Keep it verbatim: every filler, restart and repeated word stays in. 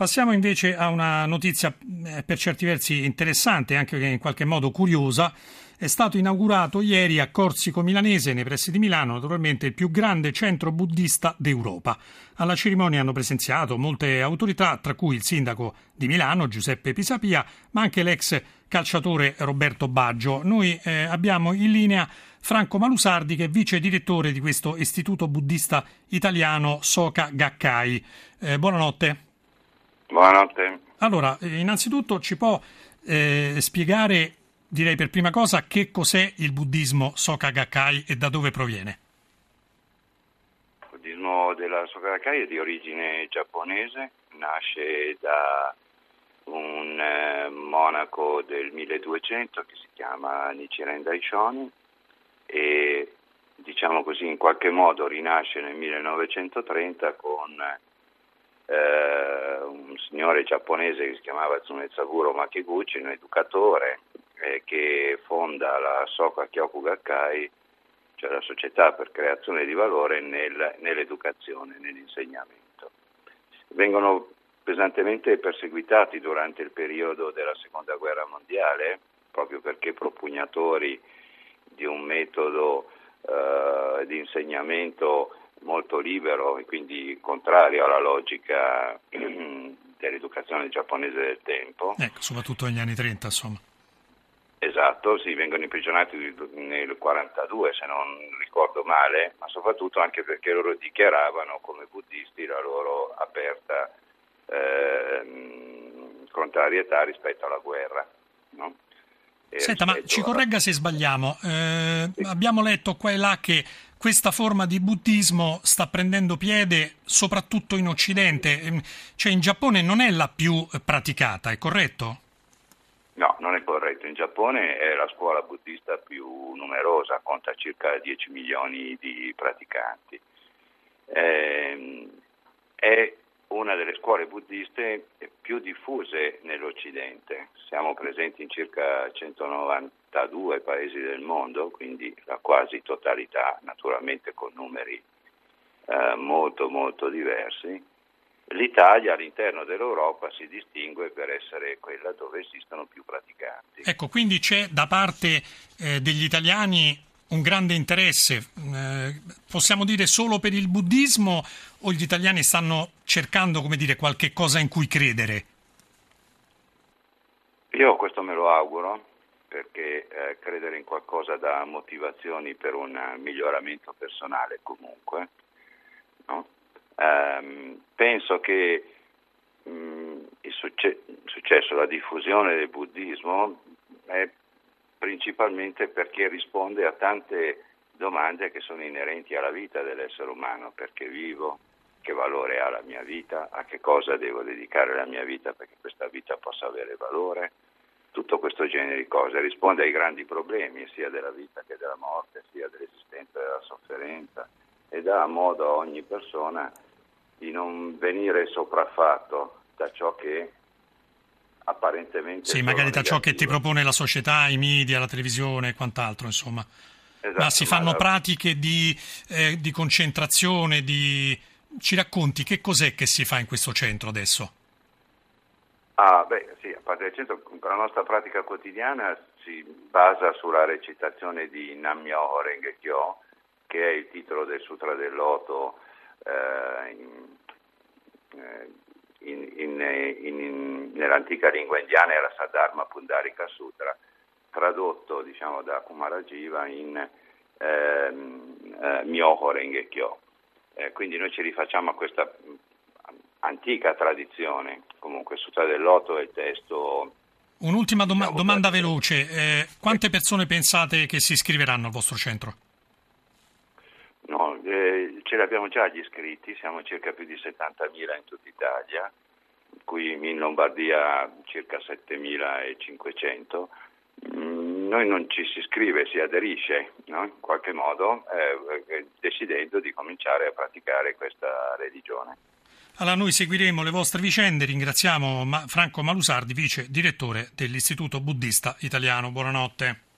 Passiamo invece a una notizia eh, per certi versi interessante, anche in qualche modo curiosa. È stato inaugurato ieri a Corsico Milanese, nei pressi di Milano, naturalmente il più grande centro buddista d'Europa. Alla cerimonia hanno presenziato molte autorità, tra cui il sindaco di Milano, Giuseppe Pisapia, ma anche l'ex calciatore Roberto Baggio. Noi eh, abbiamo in linea Franco Malusardi, che è vice direttore di questo istituto buddista italiano Soka Gakkai. Eh, buonanotte. Buonanotte. Allora, innanzitutto ci può eh, spiegare, direi per prima cosa, che cos'è il buddismo Soka Gakkai e da dove proviene? Il buddismo della Soka Gakkai è di origine giapponese, nasce da un eh, monaco del milleduecento che si chiama Nichiren Daishonin e, diciamo così, in qualche modo rinasce nel millenovecentotrenta con eh, un signore giapponese che si chiamava Tsunetsaburo Makiguchi, un educatore, che fonda la Soka Kyoku Gakkai, cioè la società per creazione di valore nel, nell'educazione, nell'insegnamento. Vengono pesantemente perseguitati durante il periodo della Seconda Guerra Mondiale, proprio perché propugnatori di un metodo eh, di insegnamento molto libero e quindi contrario alla logica ehm, dell'educazione giapponese del tempo. Ecco, soprattutto negli anni trenta, insomma. Esatto, sì, vengono imprigionati nel quarantadue se non ricordo male, ma soprattutto anche perché loro dichiaravano come buddisti la loro aperta eh, contrarietà rispetto alla guerra. No? Senta, ma ci corregga se sbagliamo, eh, sì. Abbiamo letto qua e là che questa forma di buddismo sta prendendo piede soprattutto in Occidente, cioè in Giappone non è la più praticata, è corretto? No, non è corretto. In Giappone è la scuola buddista più numerosa, conta circa dieci milioni di praticanti. È una delle scuole buddiste più diffuse nell'Occidente. Siamo presenti in circa centonovantadue paesi del mondo, quindi la quasi totalità, naturalmente con numeri eh, molto molto diversi. L'Italia all'interno dell'Europa si distingue per essere quella dove esistono più praticanti. Ecco, quindi c'è da parte eh, degli italiani un grande interesse, eh, possiamo dire solo per il buddismo o gli italiani stanno cercando, come dire, qualche cosa in cui credere? Io questo me lo auguro, perché eh, credere in qualcosa dà motivazioni per un miglioramento personale comunque, no? Um, penso che um, il succe- successo, la diffusione del buddismo è principalmente perché risponde a tante domande che sono inerenti alla vita dell'essere umano: perché vivo, che valore ha la mia vita, a che cosa devo dedicare la mia vita perché questa vita possa avere valore, tutto questo genere di cose. Risponde ai grandi problemi sia della vita che della morte, sia dell'esistenza e della sofferenza, e dà modo a ogni persona di non venire sopraffatto da ciò che apparentemente... Sì, magari da negativo. Ciò che ti propone la società, i media, la televisione e quant'altro, insomma. Esatto, ma si fanno ma la... pratiche di, eh, di concentrazione, di... Ci racconti che cos'è che si fa in questo centro adesso? Ah, beh, sì, a parte del centro, la nostra pratica quotidiana si basa sulla recitazione di Nam Myoho Renge Kyo, che è il titolo del Sutra del Loto, eh, in, in, in, in, nell'antica lingua indiana era Saddharma Pundarika Sutra, tradotto diciamo da Kumara in eh, eh, Myoho Renge Kyo. Eh, quindi noi ci rifacciamo a questa antica tradizione. Comunque il Sutra del Loto è il testo... Un'ultima dom- diciamo, domanda per... veloce. Eh, quante persone pensate che si iscriveranno al vostro centro? No, eh, ce l'abbiamo già gli iscritti, siamo circa più di settantamila in tutta Italia, qui in Lombardia circa settemilacinquecento. Mm, noi non ci si iscrive, si aderisce, no? In qualche modo, eh, decidendo di cominciare a praticare questa religione. Allora noi seguiremo le vostre vicende, ringraziamo Ma- Franco Malusardi, vice direttore dell'Istituto Buddista Italiano. Buonanotte.